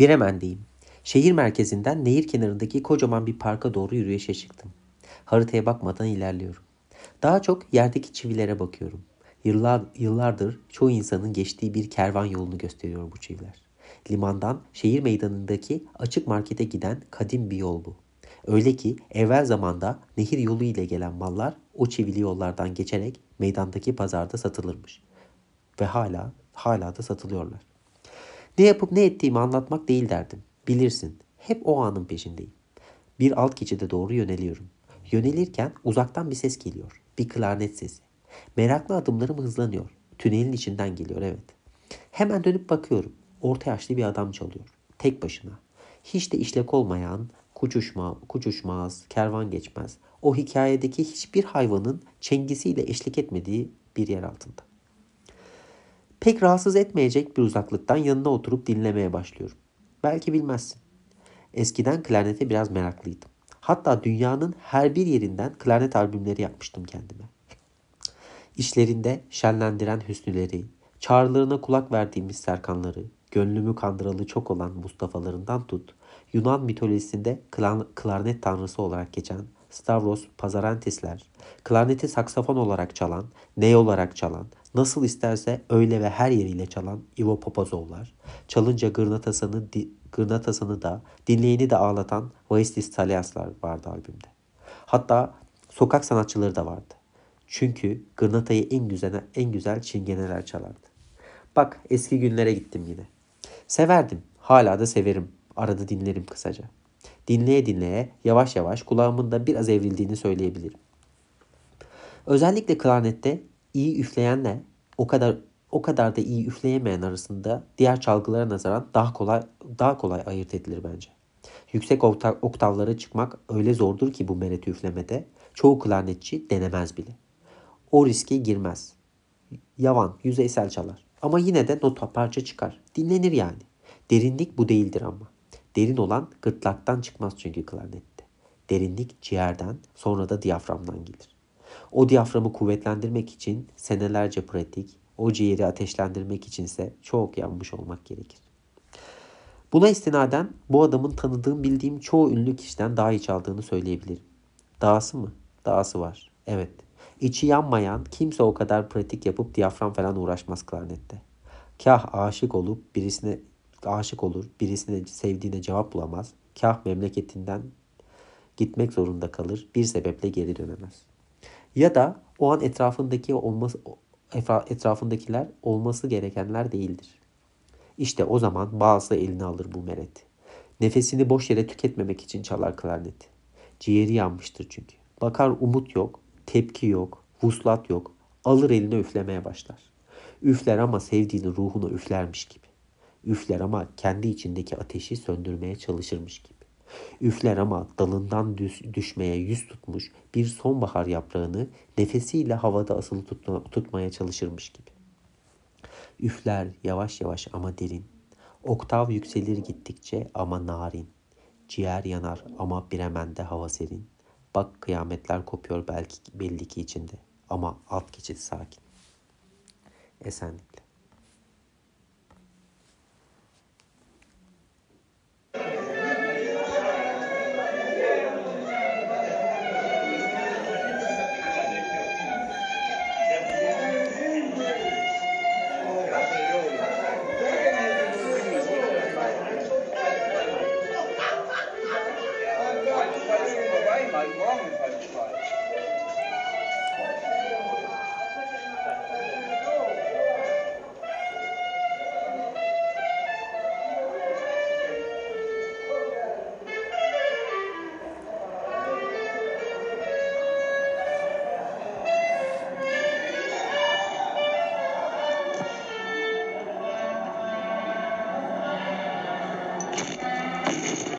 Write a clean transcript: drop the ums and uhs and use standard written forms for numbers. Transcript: Bremen'deyim. Şehir merkezinden nehir kenarındaki kocaman bir parka doğru yürüyüşe çıktım. Haritaya bakmadan ilerliyorum. Daha çok yerdeki çivilere bakıyorum. Yıllardır çoğu insanın geçtiği bir kervan yolunu gösteriyor bu çiviler. Limandan şehir meydanındaki açık markete giden kadim bir yol bu. Öyle ki evvel zamanda nehir yolu ile gelen mallar o çivili yollardan geçerek meydandaki pazarda satılırmış. Ve hala da satılıyorlar. Ne yapıp ne ettiğimi anlatmak değil derdim. Bilirsin, hep o anın peşindeyim. Bir alt geçide doğru yöneliyorum. Yönelirken uzaktan bir ses geliyor. Bir klarnet sesi. Meraklı adımlarım hızlanıyor. Tünelin içinden geliyor, evet. Hemen dönüp bakıyorum. Orta yaşlı bir adam çalıyor. Tek başına. Hiç de işlek olmayan, kuçuşmaz, kervan geçmez. O hikayedeki hiçbir hayvanın çengisiyle eşlik etmediği bir yer altında. Pek rahatsız etmeyecek bir uzaklıktan yanına oturup dinlemeye başlıyorum. Belki bilmezsin. Eskiden klarnete biraz meraklıydım. Hatta dünyanın her bir yerinden klarnet albümleri yapmıştım kendime. İşlerinde şenlendiren hüsnüleri, çağrılarına kulak verdiğimiz serkanları, gönlümü kandıralı çok olan Mustafa'larından tut, Yunan mitolojisinde klarnet tanrısı olarak geçen Stavros Pazarantesler, klarneti saksafon olarak çalan, ney olarak çalan, nasıl isterse öyle ve her yeriyle çalan Ivo Popozovlar, çalınca gırnatasını da, dinleyeni de ağlatan Vaistis Taliaslar vardı albümde. Hatta sokak sanatçıları da vardı. Çünkü gırnatayı en güzel çingeneler çalardı. Bak, eski günlere gittim yine. Severdim, hala da severim. Arada dinlerim kısaca. Dinleye yavaş yavaş kulağımın da biraz evrildiğini söyleyebilirim. Özellikle klarnette iyi üfleyenle o kadar da iyi üfleyemeyen arasında diğer çalgılara nazaran daha kolay ayırt edilir bence. Yüksek oktavlara çıkmak öyle zordur ki bu mereti üflemede çoğu klarnetçi denemez bile. O riske girmez. Yavan, yüzeysel çalar. Ama yine de nota parça çıkar. Dinlenir yani. Derinlik bu değildir ama. Derin olan gırtlaktan çıkmaz çünkü klarnette. Derinlik ciğerden, sonra da diyaframdan gelir. O diyaframı kuvvetlendirmek için senelerce pratik, o ciğeri ateşlendirmek içinse çok yanmış olmak gerekir. Buna istinaden bu adamın tanıdığım, bildiğim çoğu ünlü kişiden daha iyi çaldığını söyleyebilirim. Dahası mı? Dahası var. Evet. İçi yanmayan kimse o kadar pratik yapıp diyafram falan uğraşmaz klarnette. Kah aşık olur, birisine sevdiğine cevap bulamaz. Kah memleketinden gitmek zorunda kalır, bir sebeple geri dönemez. Ya da o an etrafındakiler olması gerekenler değildir. İşte o zaman bazı eline alır bu mereti. Nefesini boş yere tüketmemek için çalar klarneti. Ciğeri yanmıştır çünkü. Bakar umut yok, tepki yok, vuslat yok. Alır eline üflemeye başlar. Üfler ama sevdiğinin ruhuna üflermiş gibi. Üfler ama kendi içindeki ateşi söndürmeye çalışırmış gibi. Üfler ama dalından düşmeye yüz tutmuş bir sonbahar yaprağını nefesiyle havada asılı tutmaya çalışırmış gibi. Üfler yavaş yavaş ama derin. Oktav yükselir gittikçe ama narin. Ciğer yanar ama Bremen'de hava serin. Bak, kıyametler kopuyor belli ki içinde. Ama alt geçit sakin. Esenlikle.